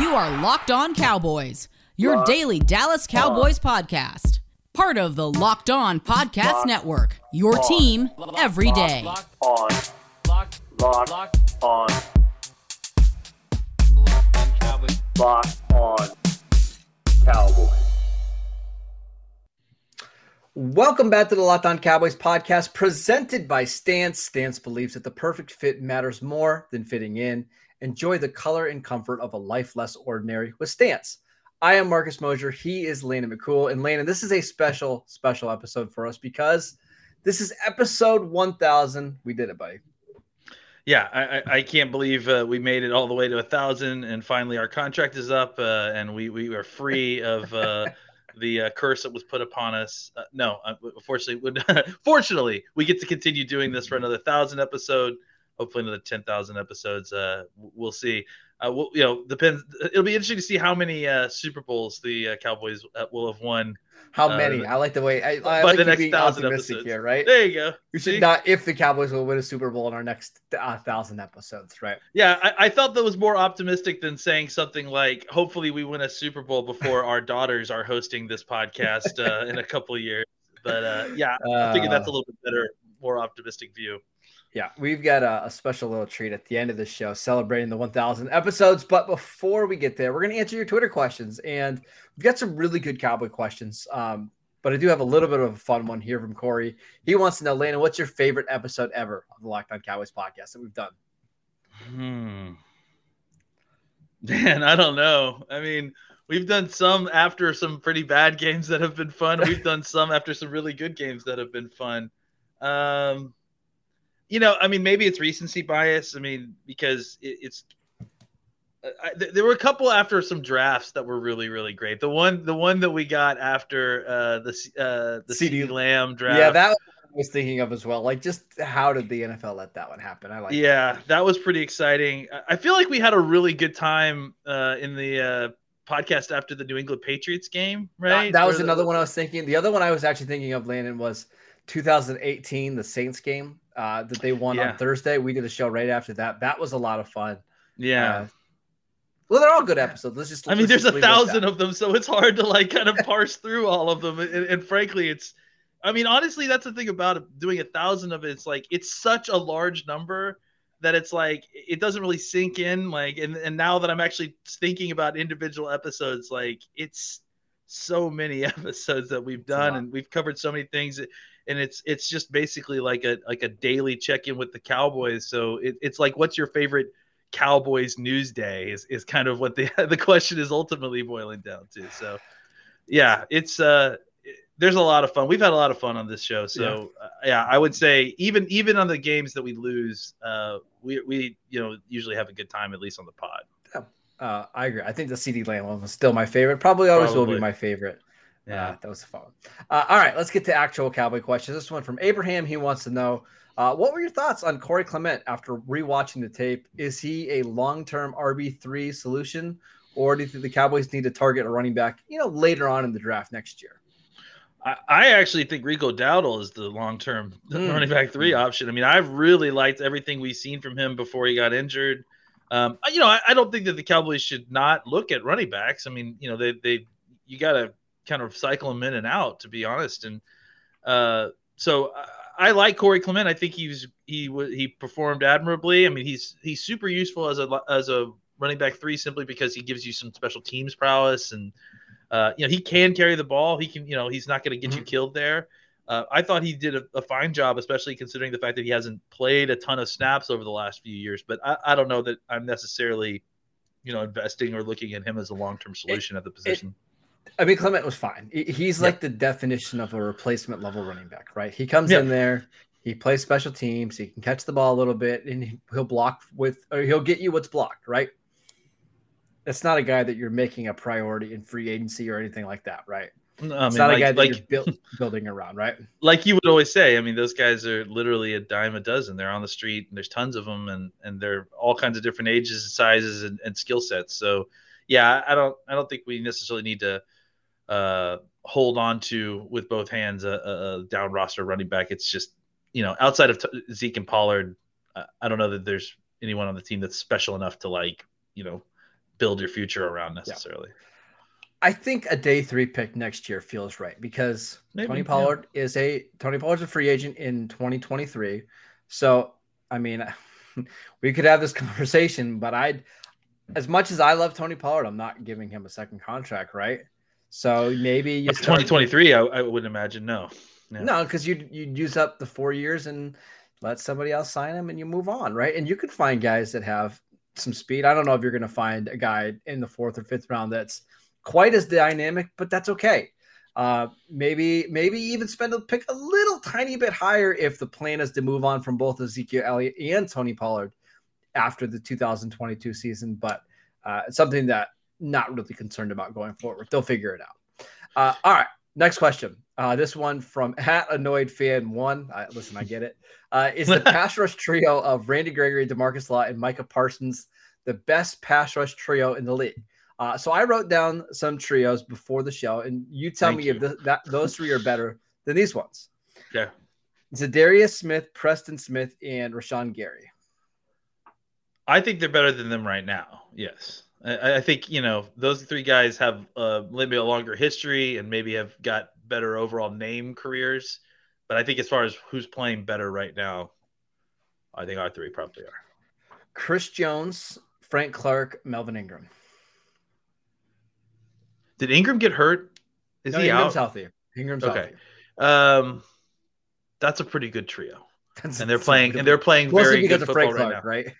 You are Locked On Cowboys, your daily Dallas Cowboys podcast. Part of the Locked On Podcast Network, your team every day. Locked On. Locked On. Locked On Cowboys. Locked On Cowboys. Welcome back to the Locked On Cowboys podcast, presented by Stance. Stance believes that the perfect fit matters more than fitting in. Enjoy the color and comfort of a life less ordinary with Stance. I am Marcus Mosher. He is Landon McCool. And Landon, this is a special, special episode for us because this is episode 1000. We did it, buddy. Yeah, I can't believe we made it all the way to 1000. And finally, our contract is up and we are free of the curse that was put upon us. Fortunately, we get to continue doing this for another 1000 episode. Hopefully another 10,000 episodes. We'll see. Depends. It'll be interesting to see how many Super Bowls the Cowboys will have won. How many? I like the way. I like the next 1,000 episodes here, right? There you go. We should not if the Cowboys will win a Super Bowl in our next 1,000 episodes, right? Yeah, I thought that was more optimistic than saying something like, "Hopefully, we win a Super Bowl before our daughters are hosting this podcast in a couple of years." But I figured that's a little bit better, more optimistic view. Yeah, we've got a special little treat at the end of the show celebrating the 1,000 episodes. But before we get there, we're going to answer your Twitter questions. And we've got some really good Cowboy questions. But I do have a little bit of a fun one here from Corey. He wants to know, Landon, what's your favorite episode ever of the Locked On Cowboys podcast that we've done? Man, I don't know. I mean, we've done some after some pretty bad games that have been fun. We've done some after some really good games that have been fun. Maybe it's recency bias. I mean, because there were a couple after some drafts that were really, really great. The one that we got after the CeeDee Lamb draft. Yeah, that was what I was thinking of as well. Like, just how did the NFL let that one happen? I like. Yeah, that was pretty exciting. I feel like we had a really good time in the podcast after the New England Patriots game, right? That was another one I was thinking. The other one I was actually thinking of, Landon, was 2018, the Saints game. That they won on Thursday. We did a show right after that. That was a lot of fun. Yeah. Well, they're all good episodes. There's 1,000 of them, so it's hard to kind of parse through all of them. And frankly, honestly, that's the thing about doing 1,000 of it. It's like, it's such a large number that it's like, it doesn't really sink in. And now that I'm actually thinking about individual episodes, it's so many episodes that we've done and we've covered so many things. And it's just basically like a daily check-in with the Cowboys. So it's like, what's your favorite Cowboys news day is kind of what the question is ultimately boiling down to. So, yeah, it's there's a lot of fun. We've had a lot of fun on this show. So, I would say even on the games that we lose, we usually have a good time, at least on the pod. Yeah, I agree. I think the CeeDee Lamb one was still my favorite. Probably always will be my favorite. Yeah, that was fun. All right, let's get to actual Cowboy questions. This one from Abraham. He wants to know, what were your thoughts on Corey Clement after rewatching the tape? Is he a long-term RB3 solution, or do you think the Cowboys need to target a running back, later on in the draft next year? I actually think Rico Dowdle is the long-term running back 3 option. I mean, I've really liked everything we've seen from him before he got injured. I don't think that the Cowboys should not look at running backs. I mean, they you got to kind of cycle him in and out, to be honest. And so I like Corey Clement. I think he performed admirably. I mean, he's super useful as a running back 3, simply because he gives you some special teams prowess, and he can carry the ball. He can, he's not going to get you killed there. I thought he did a fine job, especially considering the fact that he hasn't played a ton of snaps over the last few years. But I don't know that I'm necessarily, investing or looking at him as a long-term solution at the position. Clement was fine. He's like the definition of a replacement level running back, right? He comes in there, he plays special teams, he can catch the ball a little bit, and he'll get you what's blocked, right? It's not a guy that you're making a priority in free agency or anything like that, right? No, I mean, it's not a guy that you're building around, right? Like you would always say, I mean, those guys are literally a dime a dozen. They're on the street, and there's tons of them, and they're all kinds of different ages and sizes and skill sets. So, yeah, I don't think we necessarily need to hold on to with both hands a down roster running back. It's just, you know, outside of Zeke and Pollard, I don't know that there's anyone on the team that's special enough to, like, you know, build your future around necessarily. Yeah. I think a day three pick next year feels right because Tony Pollard's a free agent in 2023. So, I mean, we could have this conversation, but as much as I love Tony Pollard, I'm not giving him a second contract, right? So maybe you 2023, I wouldn't imagine. No, yeah. No, because you'd use up the 4 years and let somebody else sign him and you move on, right? And you could find guys that have some speed. I don't know if you're going to find a guy in the 4th or 5th round that's quite as dynamic, but that's okay. Maybe even spend a pick a little tiny bit higher if the plan is to move on from both Ezekiel Elliott and Tony Pollard after the 2022 season. But it's something that not really concerned about going forward. They'll figure it out. All right, next question. This one from @AnnoyedFan1. Listen, I get it. Is the pass rush trio of Randy Gregory, DeMarcus Law, and Micah Parsons the best pass rush trio in the league? So I wrote down some trios before the show, and you tell me if those three are better than these ones. Yeah. It's Darius Smith, Preston Smith, and Rashawn Gary. I think they're better than them right now. Yes. I think, you know, those three guys have maybe a longer history and maybe have got better overall name careers. But I think as far as who's playing better right now, I think our three probably are. Chris Jones, Frank Clark, Melvin Ingram. Did Ingram get hurt? Ingram's out? Healthy. Ingram's okay. Healthy. That's a pretty good trio. They're playing very good football Frank Clark, right now. Right?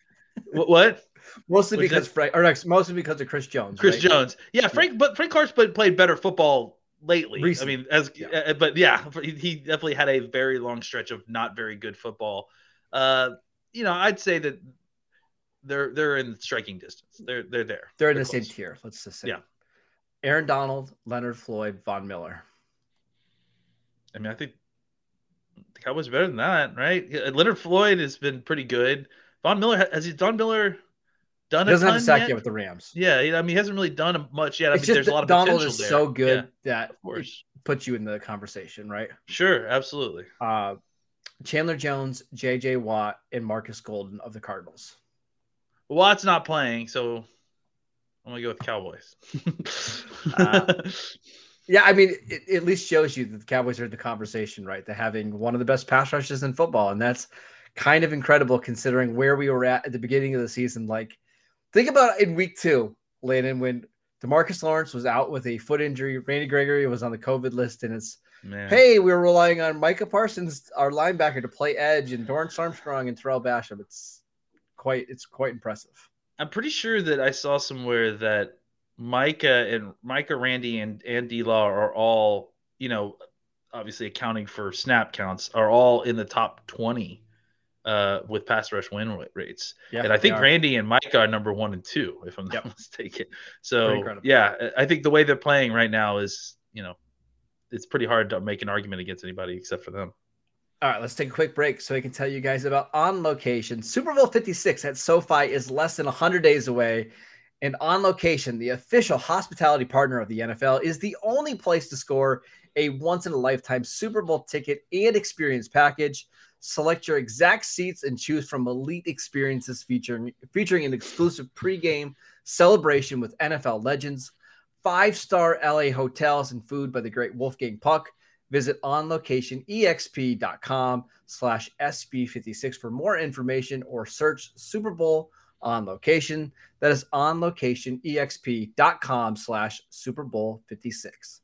What? Mostly because of Chris Jones. Chris Jones. Yeah, Frank Clark's played better football lately. Recently. I mean, he definitely had a very long stretch of not very good football. You know, I'd say that they're in striking distance. They're there. They're in the same tier. Let's just say. Yeah. Aaron Donald, Leonard Floyd, Von Miller. I mean, I think the Cowboys are better than that, right? Leonard Floyd has been pretty good. Von Miller, has Von Miller done a ton yet? He doesn't have a sack yet with the Rams. Yeah, I mean, he hasn't really done much yet. I mean, there's a lot of Donald potential there. Donald is so good that it puts you in the conversation, right? Sure, absolutely. Chandler Jones, J.J. Watt, and Marcus Golden of the Cardinals. Watt's not playing, so... I'm going to go with Cowboys. Yeah, I mean, it at least shows you that the Cowboys are in the conversation, right? They're having one of the best pass rushes in football, and that's kind of incredible considering where we were at the beginning of the season. Like, think about in week 2, Landon, when DeMarcus Lawrence was out with a foot injury, Randy Gregory was on the COVID list, and it's, hey, we're relying on Micah Parsons, our linebacker, to play edge, and Dorance Armstrong and Terrell Basham. It's quite impressive. I'm pretty sure that I saw somewhere that Micah, Randy, and D-Law are all, you know, obviously accounting for snap counts, are all in the top 20 with pass rush win rates. Yeah, and I think Randy and Micah are number 1 and 2, if I'm not mistaken. So, yeah, I think the way they're playing right now is, you know, it's pretty hard to make an argument against anybody except for them. All right, let's take a quick break so I can tell you guys about On Location. Super Bowl 56 at SoFi is less than 100 days away, and On Location, the official hospitality partner of the NFL, is the only place to score a once-in-a-lifetime Super Bowl ticket and experience package. Select your exact seats and choose from elite experiences featuring an exclusive pregame celebration with NFL legends, 5-star LA hotels and food by the great Wolfgang Puck. Visit onlocationexp.com/SB56 for more information or search Super Bowl On Location. That is onlocationexp.com/Super Bowl 56.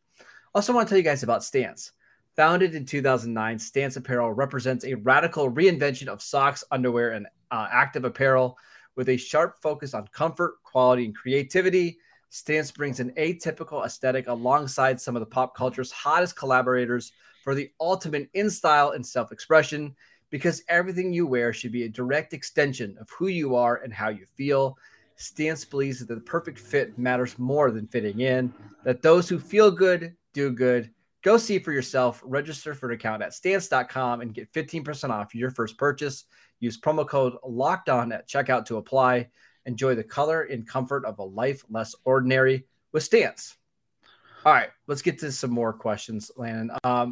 Also want to tell you guys about Stance. Founded in 2009, Stance Apparel represents a radical reinvention of socks, underwear, and active apparel with a sharp focus on comfort, quality, and creativity. Stance brings an atypical aesthetic alongside some of the pop culture's hottest collaborators for the ultimate in style and self-expression, because everything you wear should be a direct extension of who you are and how you feel. Stance believes that the perfect fit matters more than fitting in, that those who feel good do good. Go see for yourself. Register for an account at Stance.com and get 15% off your first purchase. Use promo code LOCKEDON at checkout to apply. Enjoy the color and comfort of a life less ordinary with Stance. All right, let's get to some more questions, Landon. A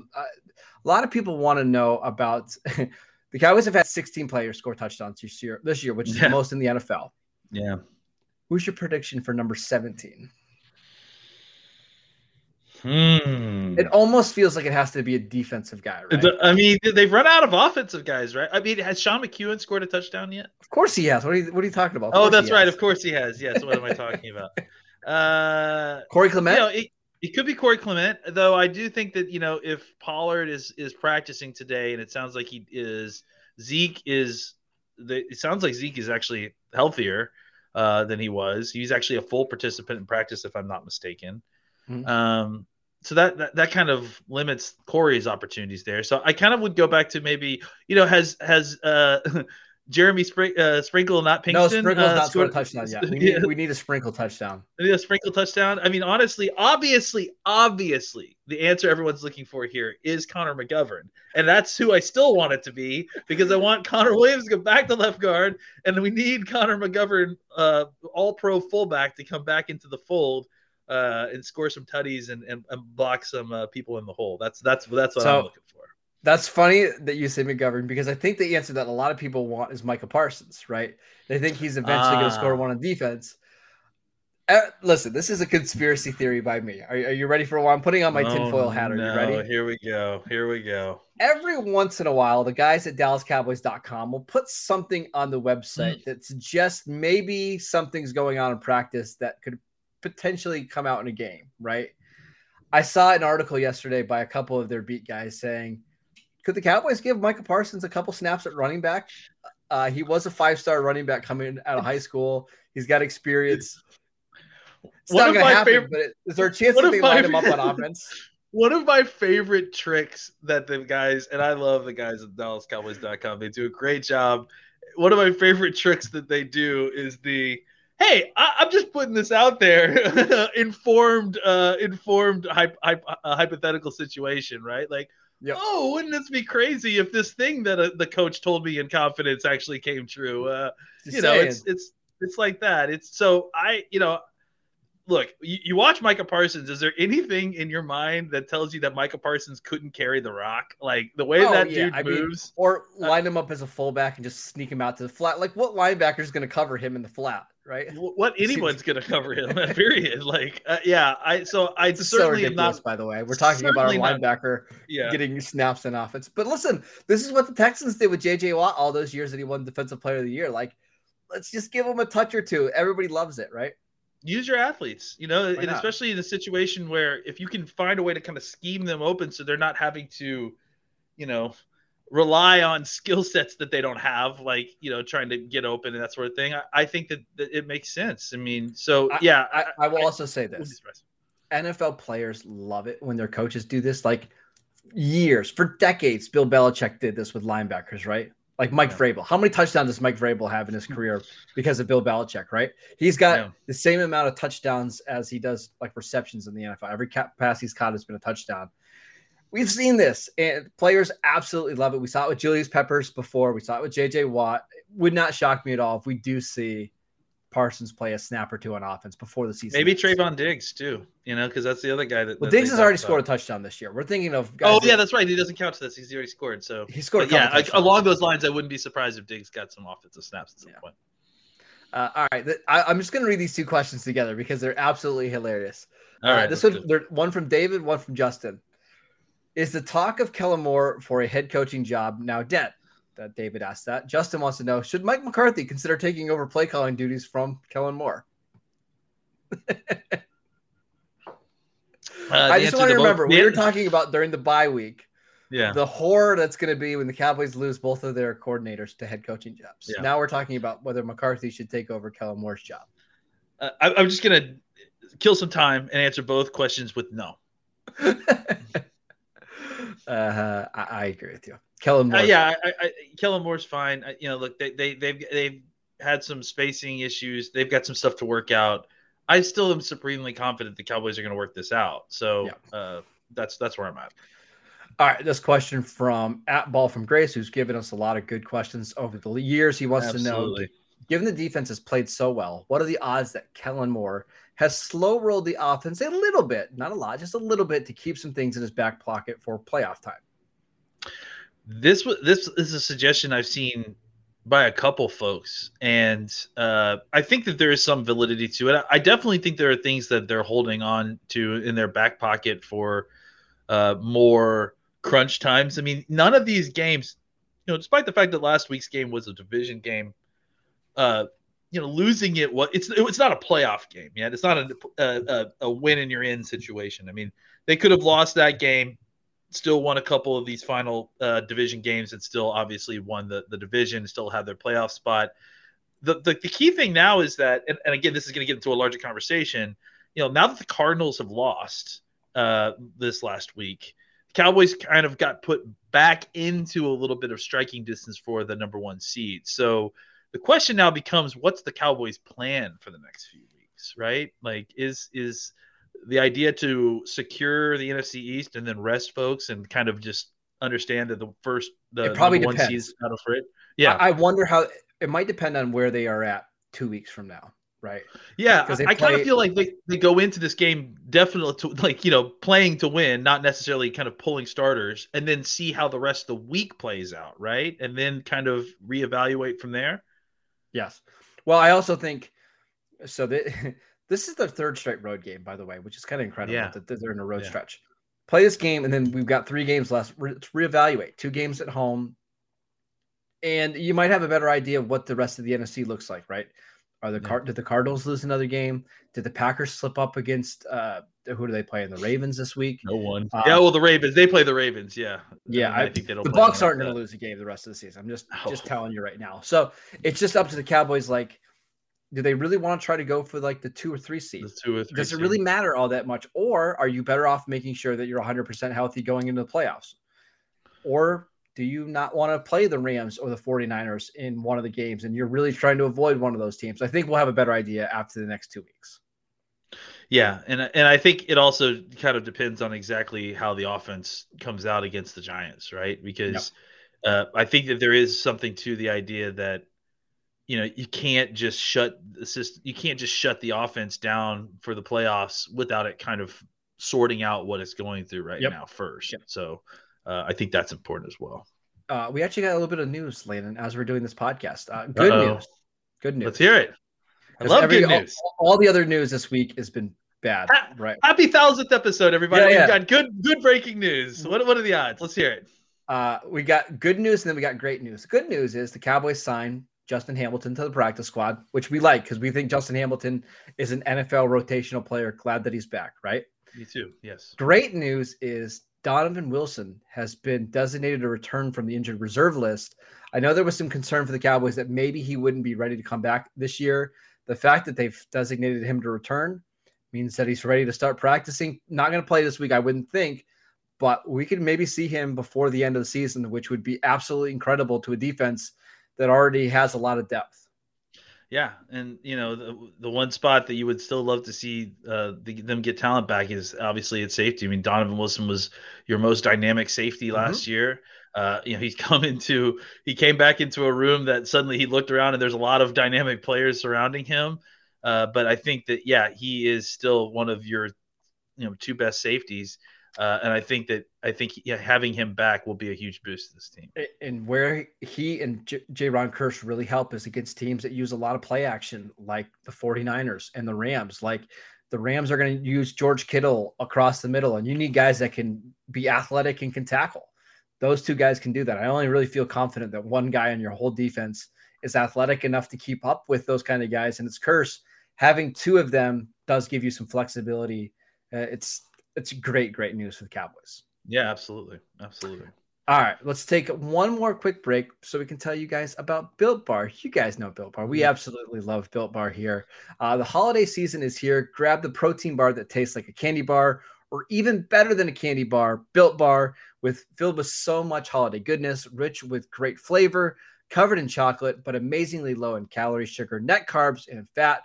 lot of people want to know about the Cowboys have had 16 players score touchdowns this year, which is the most in the NFL. Yeah. Who's your prediction for number 17? It almost feels like it has to be a defensive guy, right? I mean, they've run out of offensive guys, right? I mean, has Sean McEwen scored a touchdown yet? Of course he has. What are you talking about? Oh, that's right. Of course he has. Yes. What am I talking about? Corey Clement? You know, it could be Corey Clement, though I do think that, you know, if Pollard is practicing today, and it sounds like he is, Zeke is actually healthier than he was. He's actually a full participant in practice, if I'm not mistaken. Mm-hmm. So that kind of limits Corey's opportunities there. So I kind of would go back to maybe, you know, has Jeremy Sprinkle not Pinkston? No, Sprinkle's not scored a touchdown yet. We need a Sprinkle touchdown. We need a Sprinkle touchdown. I mean, honestly, obviously, the answer everyone's looking for here is Connor McGovern. And that's who I still want it to be, because I want Connor Williams to go back to left guard, and we need Connor McGovern, all-pro fullback, to come back into the fold and score some tutties and block some people in the hole. That's what I'm looking for. That's funny that you say McGovern, because I think the answer that a lot of people want is Micah Parsons, right? They think he's eventually going to score one on defense. Listen, this is a conspiracy theory by me. Are you ready for a while? I'm putting on my tinfoil hat. Are you ready? Here we go. Every once in a while, the guys at DallasCowboys.com will put something on the website that suggests maybe something's going on in practice that could potentially come out in a game, right? I saw an article yesterday by a couple of their beat guys saying, could the Cowboys give Micah Parsons a couple snaps at running back? He was a five-star running back coming out of high school. He's got experience. It's not going to happen, but is there a chance that they line him up on offense? One of my favorite tricks that the guys, and I love the guys at DallasCowboys.com, they do a great job. One of my favorite tricks that they do is the, hey, I'm just putting this out there, informed hypothetical situation, right? Like, yep. Oh, wouldn't this be crazy if this thing that the coach told me in confidence actually came true? It's like that. Look, you watch Micah Parsons. Is there anything in your mind that tells you that Micah Parsons couldn't carry the rock? Like the way dude moves, or line him up as a fullback and just sneak him out to the flat. Like what linebacker is going to cover him in the flat? Right. What anyone's going to cover him, period. Certainly am not. By the way, we're talking about our linebacker getting snaps and offense. But listen, this is what the Texans did with J.J. Watt all those years that he won Defensive Player of the Year. Like, let's just give him a touch or two. Everybody loves it, right? Use your athletes, you know, and especially in a situation where if you can find a way to kind of scheme them open so they're not having to, you know, rely on skill sets that they don't have, like, you know, trying to get open and that sort of thing. I think that it makes sense. I mean, I will also say this. NFL players love it when their coaches do this. Like for decades, Bill Belichick did this with linebackers, right? Like Mike Vrabel. How many touchdowns does Mike Vrabel have in his career because of Bill Belichick, right? He's got the same amount of touchdowns as he does like receptions in the NFL. Every pass he's caught has been a touchdown. We've seen this, and players absolutely love it. We saw it with Julius Peppers before. We saw it with J.J. Watt. It would not shock me at all if we do see Parsons play a snap or two on offense before the season. Maybe Trayvon Diggs, too, you know, because that's the other guy that – well, Diggs has already scored a touchdown this year. We're thinking of – that's right. He doesn't count to this. He's already scored. So he scored. Along those lines, I wouldn't be surprised if Diggs got some offensive snaps at some point. All right. I'm just going to read these two questions together because they're absolutely hilarious. All right. This one from David, one from Justin. Is the talk of Kellen Moore for a head coaching job now dead? That David asked that. Justin wants to know, should Mike McCarthy consider taking over play calling duties from Kellen Moore? I just want to remember, we were talking about during the bye week, the horror that's going to be when the Cowboys lose both of their coordinators to head coaching jobs. Yeah. Now we're talking about whether McCarthy should take over Kellen Moore's job. I'm just going to kill some time and answer both questions with no. I agree with you. Kellen Moore's fine. They've had some spacing issues. They've got some stuff to work out. I still am supremely confident the Cowboys are going to work this out. So that's where I'm at. All right, this question from @BallFromGrace, who's given us a lot of good questions over the years. He wants to know, given the defense has played so well, what are the odds that Kellen Moore has slow-rolled the offense a little bit, not a lot, just a little bit, to keep some things in his back pocket for playoff time? This is a suggestion I've seen by a couple folks, and I think that there is some validity to it. I definitely think there are things that they're holding on to in their back pocket for more crunch times. I mean, none of these games, despite the fact that last week's game was a division game, losing it was it's not a playoff game yet. It's not a win in your end situation. I mean, they could have lost that game, still won a couple of these final division games, and still obviously won the division, still have their playoff spot. The key thing now is that, and again, this is going to get into a larger conversation, now that the Cardinals have lost this last week, the Cowboys kind of got put back into a little bit of striking distance for the number one seed. So the question now becomes, what's the Cowboys' plan for the next few weeks, right? Like, is the idea to secure the NFC East and then rest folks and kind of just understand that the probably number one seed is out of it? Yeah. I wonder how it might depend on where they are at 2 weeks from now. Right. Yeah. I kind of feel like they go into this game definitely to, playing to win, not necessarily kind of pulling starters, and then see how the rest of the week plays out. Right. And then kind of reevaluate from there. Yes. Well, I also think so. This is their third straight road game, by the way, which is kind of incredible that they're in a road stretch. Play this game, and then we've got 3 games left. Let's reevaluate. 2 games at home, and you might have a better idea of what the rest of the NFC looks like, right? Did the Cardinals lose another game? Did the Packers slip up against who do they play in the Ravens this week? No one. The Ravens. They play the Ravens. Yeah. Yeah. I think they don't. The Bucs aren't going to lose a game the rest of the season. I'm just telling you right now. So it's just up to the Cowboys. Like, do they really want to try to go for like the 2 or 3 seed? Does it really matter all that much? Or are you better off making sure that you're 100% healthy going into the playoffs? Or do you not want to play the Rams or the 49ers in one of the games, and you're really trying to avoid one of those teams? I think we'll have a better idea after the next 2 weeks. Yeah, and I think it also kind of depends on exactly how the offense comes out against the Giants, right? Because I think that there is something to the idea that you can't just shut the offense down for the playoffs without it kind of sorting out what it's going through right now first. Yep. So. I think that's important as well. We actually got a little bit of news, Landon, as we're doing this podcast. Good news. Good news. Let's hear it. I love good news. All the other news this week has been bad. Right. Happy 1,000th episode, everybody. We've got good breaking news. What are the odds? Let's hear it. We got good news, and then we got great news. Good news is the Cowboys signed Justin Hamilton to the practice squad, which we like because we think Justin Hamilton is an NFL rotational player. Glad that he's back, right? Me too, yes. Great news is Donovan Wilson has been designated to return from the injured reserve list. I know there was some concern for the Cowboys that maybe he wouldn't be ready to come back this year. The fact that they've designated him to return means that he's ready to start practicing. Not going to play this week, I wouldn't think, but we could maybe see him before the end of the season, which would be absolutely incredible to a defense that already has a lot of depth. Yeah, and the one spot that you would still love to see them get talent back is obviously at safety. I mean, Donovan Wilson was your most dynamic safety last year. He came back into a room that suddenly he looked around and there's a lot of dynamic players surrounding him. But I think that he is still one of your 2 best safeties. And I think having him back will be a huge boost to this team. And where he and Jaron Kearse really help is against teams that use a lot of play action, like the 49ers and the Rams. Like the Rams are going to use George Kittle across the middle, and you need guys that can be athletic and can tackle. Those 2 guys can do that. I only really feel confident that 1 guy on your whole defense is athletic enough to keep up with those kind of guys, and it's Kearse. Having 2 of them does give you some flexibility. It's great news for the Cowboys. Yeah, absolutely. Absolutely. All right, let's take one more quick break so we can tell you guys about Built Bar. You guys know Built Bar. We absolutely love Built Bar here. The holiday season is here. Grab the protein bar that tastes like a candy bar or even better than a candy bar, Built Bar, filled with so much holiday goodness, rich with great flavor. covered in chocolate, but amazingly low in calories, sugar, net carbs, and fat,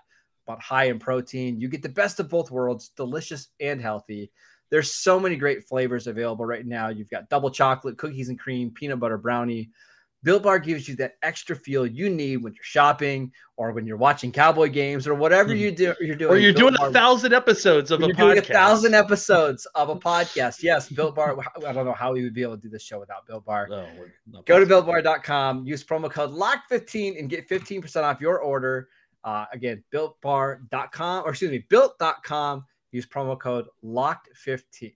but high in protein. You get the best of both worlds, delicious and healthy. There's so many great flavors available right now. You've got double chocolate, cookies and cream, peanut butter brownie. Built Bar gives you that extra feel you need when you're shopping or when you're watching Cowboy games or whatever you do, you're doing. Or you're doing 1,000 episodes of a podcast. You're doing 1,000 episodes of a podcast. Yes, Built Bar. I don't know how we would be able to do this show without Built Bar. No, go to BuiltBar.com, use promo code LOCK15 and get 15% off your order. Again, BuiltBar.com, or excuse me, Built.com. Use promo code LOCKED15.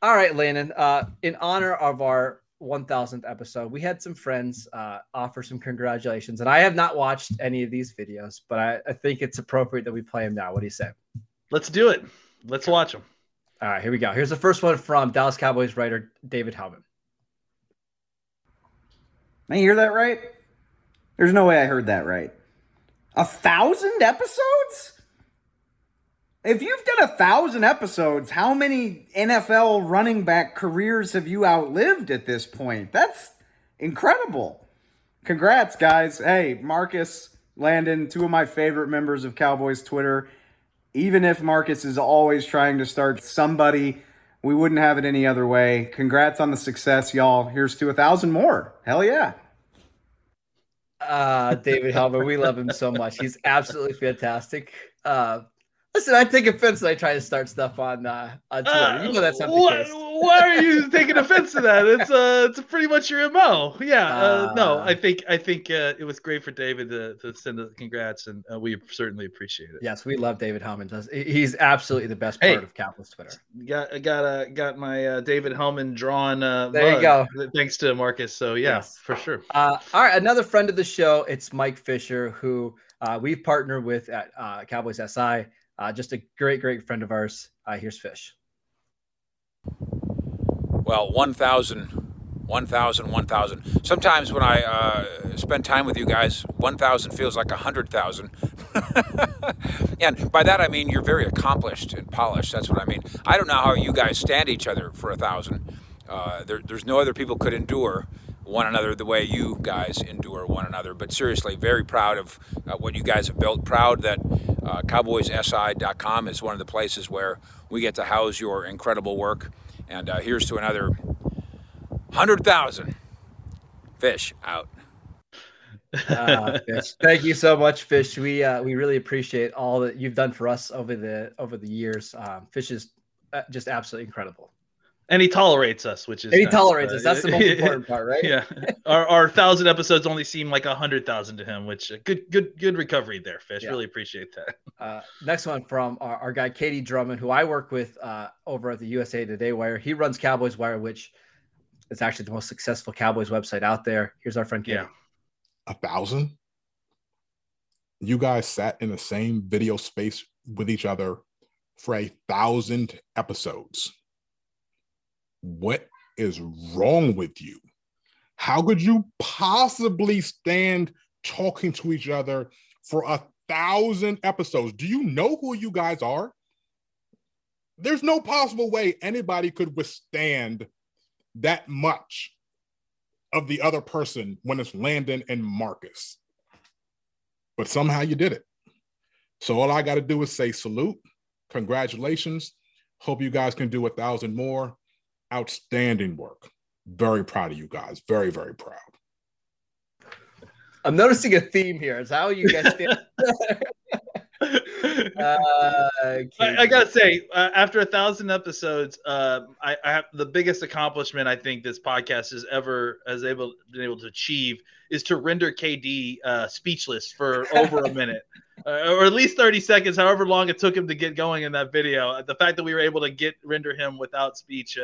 All right, Landon, in honor of our 1,000th episode, we had some friends offer some congratulations, and I have not watched any of these videos, but I think it's appropriate that we play them now. What do you say? Let's do it. Let's watch them. All right, here we go. Here's the first one from Dallas Cowboys writer David Helman. I hear that right? There's no way I heard that right. 1,000 episodes? If you've done 1,000 episodes, how many NFL running back careers have you outlived at this point? That's incredible. Congrats, guys. Hey, Marcus, Landon, two of my favorite members of Cowboys Twitter. Even if Marcus is always trying to start somebody, we wouldn't have it any other way. Congrats on the success, y'all. Here's to 1,000 more. Hell yeah. David Helmer, we love him so much. He's absolutely fantastic. Listen, I take offense when I try to start stuff on Twitter. You know that's not the case. Why are you taking offense to that? It's pretty much your MO. Yeah. No, I think it was great for David to send us congrats, and we certainly appreciate it. Yes, we love David Helman. He's absolutely the best part of Cowboys Twitter. Got my David Helman drawn. There you go. Thanks to Marcus. So yeah, yes. For sure. All right, another friend of the show. It's Mike Fisher, who we've partnered with at Cowboys SI. Just a great, great friend of ours. Here's Fish. Well, 1,000. Sometimes when I spend time with you guys, 1,000 feels like 100,000. And by that I mean you're very accomplished and polished. That's what I mean. I don't know how you guys stand each other for 1,000. There's no other people could endure one another the way you guys endure one another. But seriously, very proud of what you guys have built. Proud that CowboysSI.com is one of the places where we get to house your incredible work. And here's to another 100,000. Fish out. Fish. Thank you so much, Fish. We really appreciate all that you've done for us over the years. Fish is just absolutely incredible. And he tolerates us, which is... And he tolerates us. That's the most important part, right? Yeah. Our 1,000 episodes only seem like 100,000 to him, which good recovery there, Fish. Yeah. Really appreciate that. Next one from our guy, Katie Drummond, who I work with over at the USA Today Wire. He runs Cowboys Wire, which is actually the most successful Cowboys website out there. Here's our friend, Katie. Yeah. 1,000? You guys sat in the same video space with each other for 1,000 episodes. What is wrong with you? How could you possibly stand talking to each other for 1,000 episodes? Do you know who you guys are? There's no possible way anybody could withstand that much of the other person when it's Landon and Marcus. But somehow you did it. So all I got to do is say salute, congratulations. Hope you guys can do 1,000 more. Outstanding work. Very proud of you guys. Very, very proud. I'm noticing a theme here. It's how you guys feel. I gotta say, after 1,000 episodes, I have the biggest accomplishment I think this podcast has ever been able to achieve is to render KD speechless for over a minute, or at least 30 seconds, however long it took him to get going in that video. The fact that we were able to render him without speech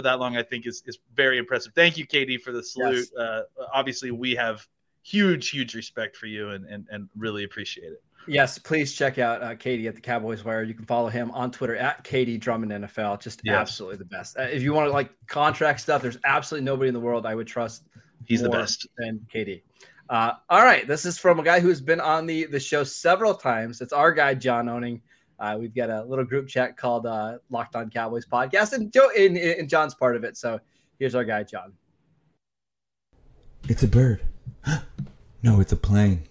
for that long, I think is very impressive. Thank you, KD, for the salute. Yes. Obviously, we have huge respect for you and really appreciate it. Yes, please check out KD at the Cowboys Wire. You can follow him on Twitter at KD Drummond NFL. Just absolutely the best. If you want to like contract stuff, there's absolutely nobody in the world I would trust. He's the best. And KD. All right, this is from a guy who's been on the show several times. It's our guy John Owning. We've got a little group chat called Locked On Cowboys Podcast, and Joe and John's part of it. So here's our guy John. It's a bird. No, it's a plane.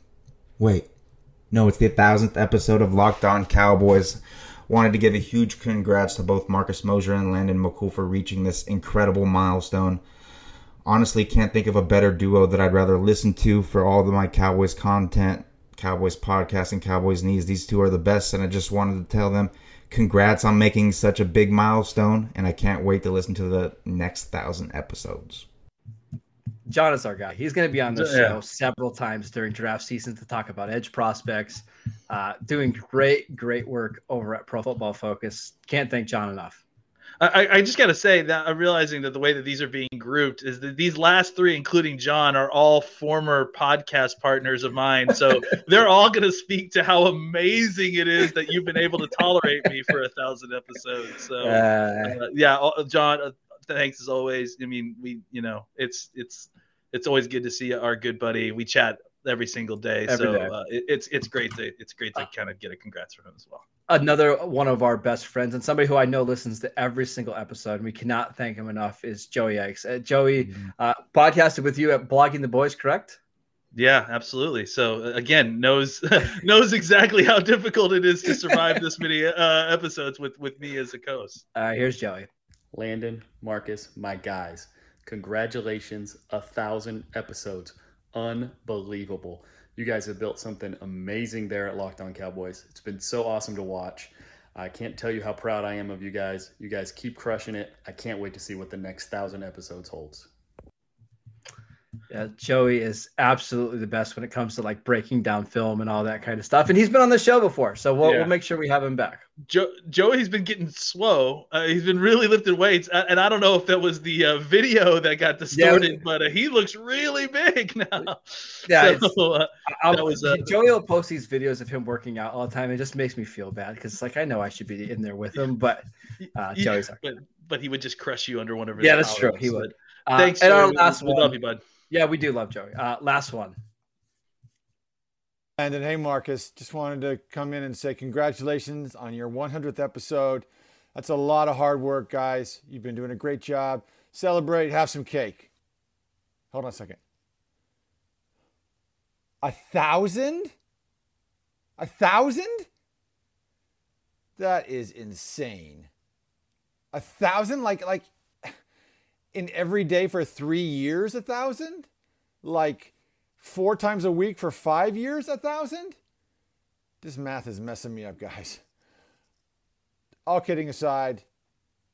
Wait. No, it's the 1,000th episode of Locked On Cowboys. Wanted to give a huge congrats to both Marcus Mosher and Landon McCool for reaching this incredible milestone. Honestly, can't think of a better duo that I'd rather listen to for all of my Cowboys content, Cowboys podcast, and Cowboys needs. These two are the best, and I just wanted to tell them congrats on making such a big milestone, and I can't wait to listen to the next 1,000 episodes. John is our guy. He's going to be on this show several times during draft season to talk about edge prospects, doing great work over at Pro Football Focus. Can't thank John enough. I just got to say that I'm realizing that the way that these are being grouped is that these last three, including John, are all former podcast partners of mine. So they're all going to speak to how amazing it is that you've been able to tolerate me for 1,000 episodes. So John, thanks as always. I mean, it's always good to see our good buddy. We chat every single day. Every day. It's great to kind of get a congrats from him as well. Another one of our best friends and somebody who I know listens to every single episode, and we cannot thank him enough, is Joey Ikes. Joey, podcasted with you at Blogging the Boys, correct? Yeah, absolutely. So again, knows exactly how difficult it is to survive this many episodes with me as a co-host. Here's Joey. Landon, Marcus, my guys, congratulations, 1,000 episodes. Unbelievable. You guys have built something amazing there at Locked On Cowboys. It's been so awesome to watch. I can't tell you how proud I am of you guys. You guys keep crushing it. I can't wait to see what the next 1,000 episodes holds. Yeah, Joey is absolutely the best when it comes to like breaking down film and all that kind of stuff. And he's been on the show before, so we'll make sure we have him back. Joey's been getting slow. He's been really lifting weights, and I don't know if that was the video that got distorted, but he looks really big now. Yeah, so, Joey will post these videos of him working out all the time. It just makes me feel bad because it's like I know I should be in there with him, but Joey's okay. But he would just crush you under whatever. Yeah, that's true. He would. Thanks. And our last one. We love you, bud. Yeah, we do love Joey. Last one. And then, hey, Marcus, just wanted to come in and say congratulations on your 100th episode. That's a lot of hard work, guys. You've been doing a great job. Celebrate. Have some cake. Hold on a second. 1,000? 1,000? That is insane. 1,000? Like. In every day for 3 years, 1,000? Like 4 times a week for 5 years, 1,000? This math is messing me up, guys. All kidding aside,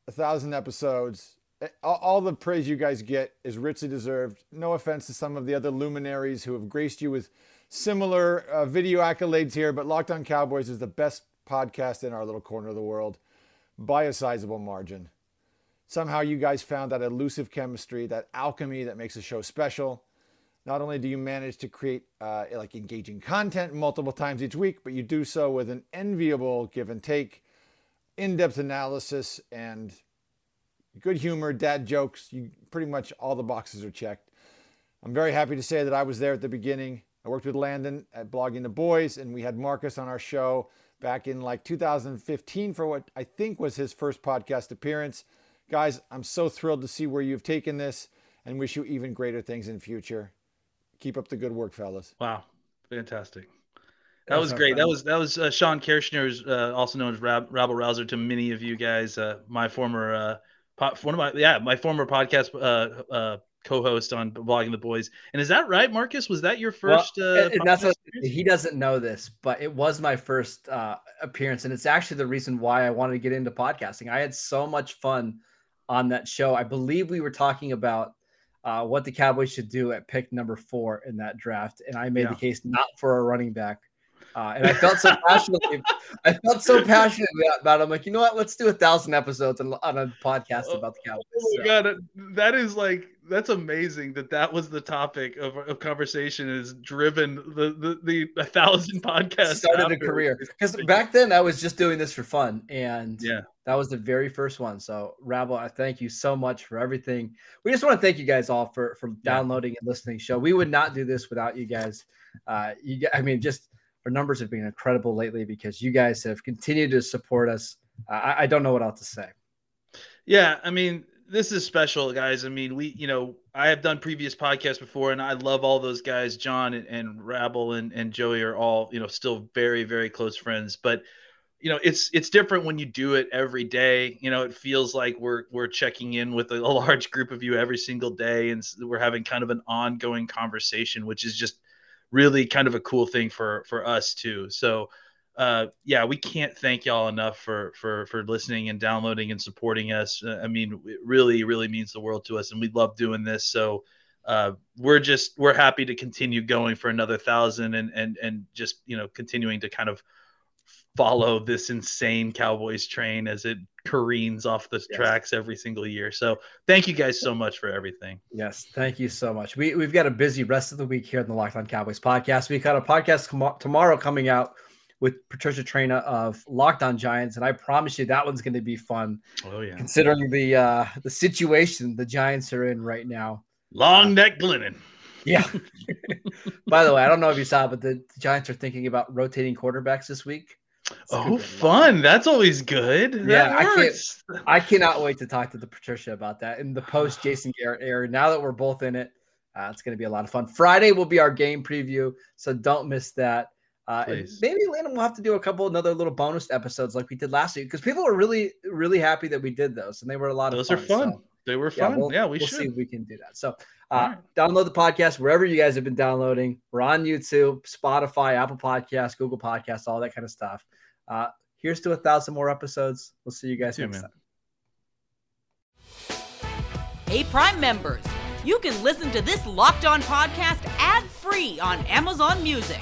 1,000 episodes. All the praise you guys get is richly deserved. No offense to some of the other luminaries who have graced you with similar video accolades here, but Locked On Cowboys is the best podcast in our little corner of the world by a sizable margin. Somehow you guys found that elusive chemistry, that alchemy that makes a show special. Not only do you manage to create engaging content multiple times each week, but you do so with an enviable give and take, in-depth analysis, and good humor, dad jokes. You pretty much all the boxes are checked. I'm very happy to say that I was there at the beginning. I worked with Landon at Blogging the Boys, and we had Marcus on our show back in 2015 for what I think was his first podcast appearance. Guys, I'm so thrilled to see where you've taken this and wish you even greater things in future. Keep up the good work, fellas. Wow. Fantastic. That was great. That was Sean Kirshner's, also known as Rabble Rouser to many of you guys. My former podcast co-host on Blogging the Boys. And is that right, Marcus? Was that your first? He doesn't know this, but it was my first appearance. And it's actually the reason why I wanted to get into podcasting. I had so much fun on that show. I believe we were talking about what the Cowboys should do at pick number 4 in that draft. And I made the case not for a running back, And I felt so passionately. I felt so passionate about it. I'm like, you know what? Let's do 1,000 episodes on a podcast about the Cowboys. Oh my God, that is like, that's amazing that was the topic of conversation, is driven the 1,000 podcasts. Started a career, because back then I was just doing this for fun, and that was the very first one. So Rabble, I thank you so much for everything. We just want to thank you guys all for downloading and listening to the show. We would not do this without you guys. I mean, just our numbers have been incredible lately because you guys have continued to support us. I don't know what else to say. Yeah, I mean, this is special, guys. I mean, I have done previous podcasts before, and I love all those guys. John and Rabble and Joey are all, still very, very close friends. But, it's different when you do it every day. It feels like we're checking in with a large group of you every single day, and we're having kind of an ongoing conversation, which is just really kind of a cool thing for us too. So, we can't thank y'all enough for listening and downloading and supporting us. I mean, it really, really means the world to us, and we love doing this. So we're happy to continue going for another 1,000 and just, continuing to kind of follow this insane Cowboys train as it careens off the tracks every single year. So thank you guys so much for everything. Yes. Thank you so much. We've got a busy rest of the week here in the Locked On Cowboys podcast. We got a podcast tomorrow coming out with Patricia Traina of Locked On Giants, and I promise you that one's going to be fun. Oh yeah, considering the situation the Giants are in right now. Long neck Glennon. Yeah. By the way, I don't know if you saw, but the Giants are thinking about rotating quarterbacks this week. Oh, fun! That's always good. Yeah, I cannot wait to talk to the Patricia about that in the post Jason Garrett era. Now that we're both in it, it's going to be a lot of fun. Friday will be our game preview, so don't miss that. And maybe Landon will have to do another little bonus episodes like we did last week, because people were really, really happy that we did those, and they were a lot of fun. Those are fun. So, they were fun. We'll see if we can do that. So download the podcast wherever you guys have been downloading. We're on YouTube, Spotify, Apple Podcasts, Google Podcasts, all that kind of stuff. Here's to 1,000 more episodes. We'll see you guys next time. Hey, Prime members, you can listen to this Locked On podcast ad-free on Amazon Music.